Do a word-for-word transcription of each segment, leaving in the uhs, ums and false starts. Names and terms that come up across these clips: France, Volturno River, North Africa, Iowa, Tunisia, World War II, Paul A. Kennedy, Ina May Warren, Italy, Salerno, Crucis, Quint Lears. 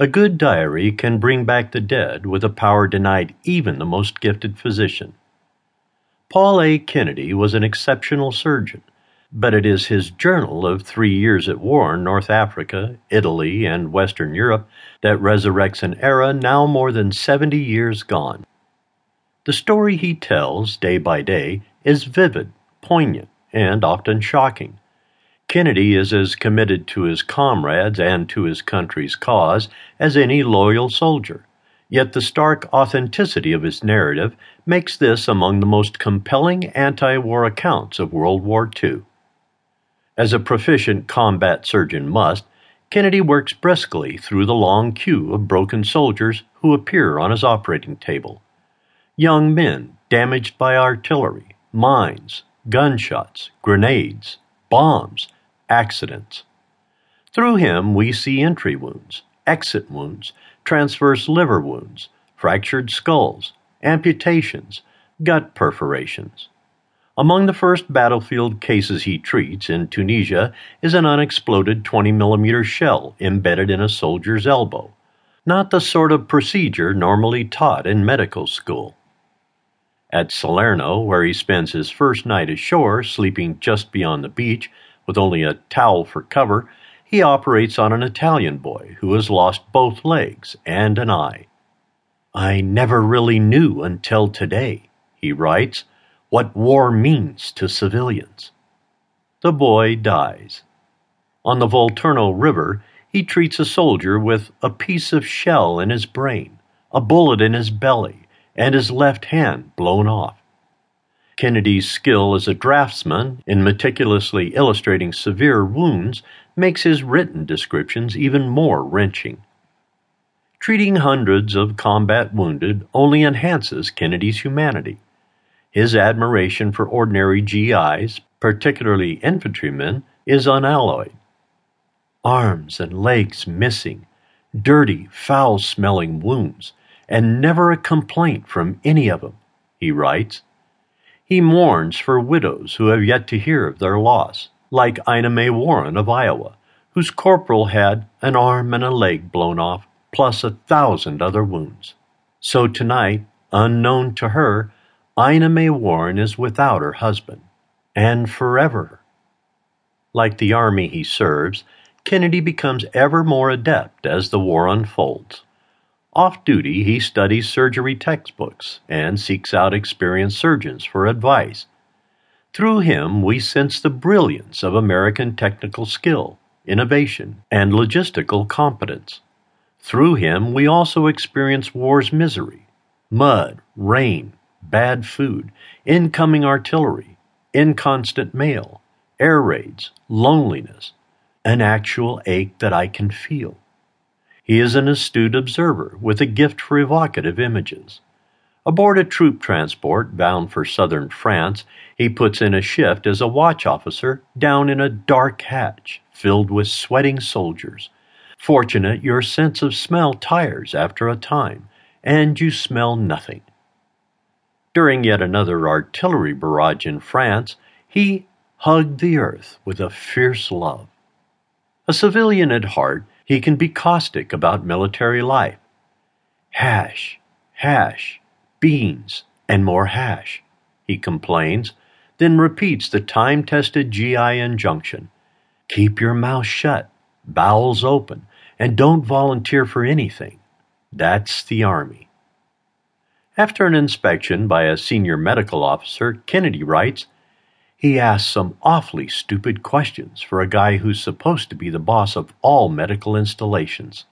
A good diary can bring back the dead with a power denied even the most gifted physician. Paul A. Kennedy was an exceptional surgeon, but it is his journal of three years at war in North Africa, Italy, and Western Europe that resurrects an era now more than seventy years gone. The story he tells, day by day, is vivid, poignant, and often shocking. Kennedy is as committed to his comrades and to his country's cause as any loyal soldier, yet the stark authenticity of his narrative makes this among the most compelling anti-war accounts of World War Two. As a proficient combat surgeon must, Kennedy works briskly through the long queue of broken soldiers who appear on his operating table. Young men damaged by artillery, mines, gunshots, grenades, bombs, accidents. Through him we see entry wounds, exit wounds, transverse liver wounds, fractured skulls, amputations, gut perforations. Among the first battlefield cases he treats in Tunisia is an unexploded twenty millimeter shell embedded in a soldier's elbow, not the sort of procedure normally taught in medical school. At Salerno, where he spends his first night ashore, sleeping just beyond the beach, with only a towel for cover, he operates on an Italian boy who has lost both legs and an eye. "I never really knew until today," he writes, "what war means to civilians." The boy dies. On the Volturno River, he treats a soldier with a piece of shell in his brain, a bullet in his belly, and his left hand blown off. Kennedy's skill as a draftsman in meticulously illustrating severe wounds makes his written descriptions even more wrenching. Treating hundreds of combat wounded only enhances Kennedy's humanity. His admiration for ordinary G Is, particularly infantrymen, is unalloyed. Arms and legs missing, dirty, foul-smelling wounds, and never a complaint from any of them, he writes. He mourns for widows who have yet to hear of their loss, like Ina May Warren of Iowa, whose corporal had an arm and a leg blown off, plus a thousand other wounds. So tonight, unknown to her, Ina May Warren is without her husband, and forever. Like the army he serves, Kennedy becomes ever more adept as the war unfolds. Off-duty, he studies surgery textbooks and seeks out experienced surgeons for advice. Through him, we sense the brilliance of American technical skill, innovation, and logistical competence. Through him, we also experience war's misery, mud, rain, bad food, incoming artillery, inconstant mail, air raids, loneliness, an actual ache that I can feel. He is an astute observer with a gift for evocative images. Aboard a troop transport bound for southern France, he puts in a shift as a watch officer down in a dark hatch filled with sweating soldiers. Fortunate your sense of smell tires after a time, and you smell nothing. During yet another artillery barrage in France, he hugged the earth with a fierce love. A civilian at heart, he can be caustic about military life. Hash, hash, beans, and more hash, he complains, then repeats the time-tested G I injunction. Keep your mouth shut, bowels open, and don't volunteer for anything. That's the Army. After an inspection by a senior medical officer, Kennedy writes, "He asked some awfully stupid questions for a guy who's supposed to be the boss of all medical installations."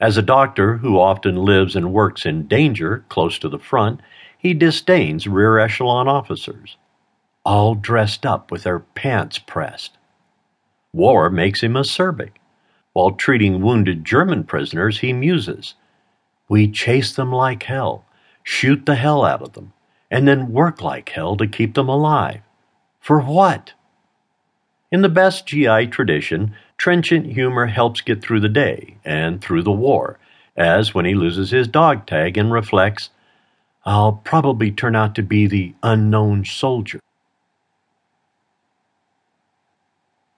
As a doctor who often lives and works in danger close to the front, he disdains rear echelon officers, all dressed up with their pants pressed. War makes him acerbic. While treating wounded German prisoners, he muses, "We chase them like hell, shoot the hell out of them, and then work like hell to keep them alive. For what?" In the best G I tradition, trenchant humor helps get through the day and through the war, as when he loses his dog tag and reflects, "I'll probably turn out to be the unknown soldier."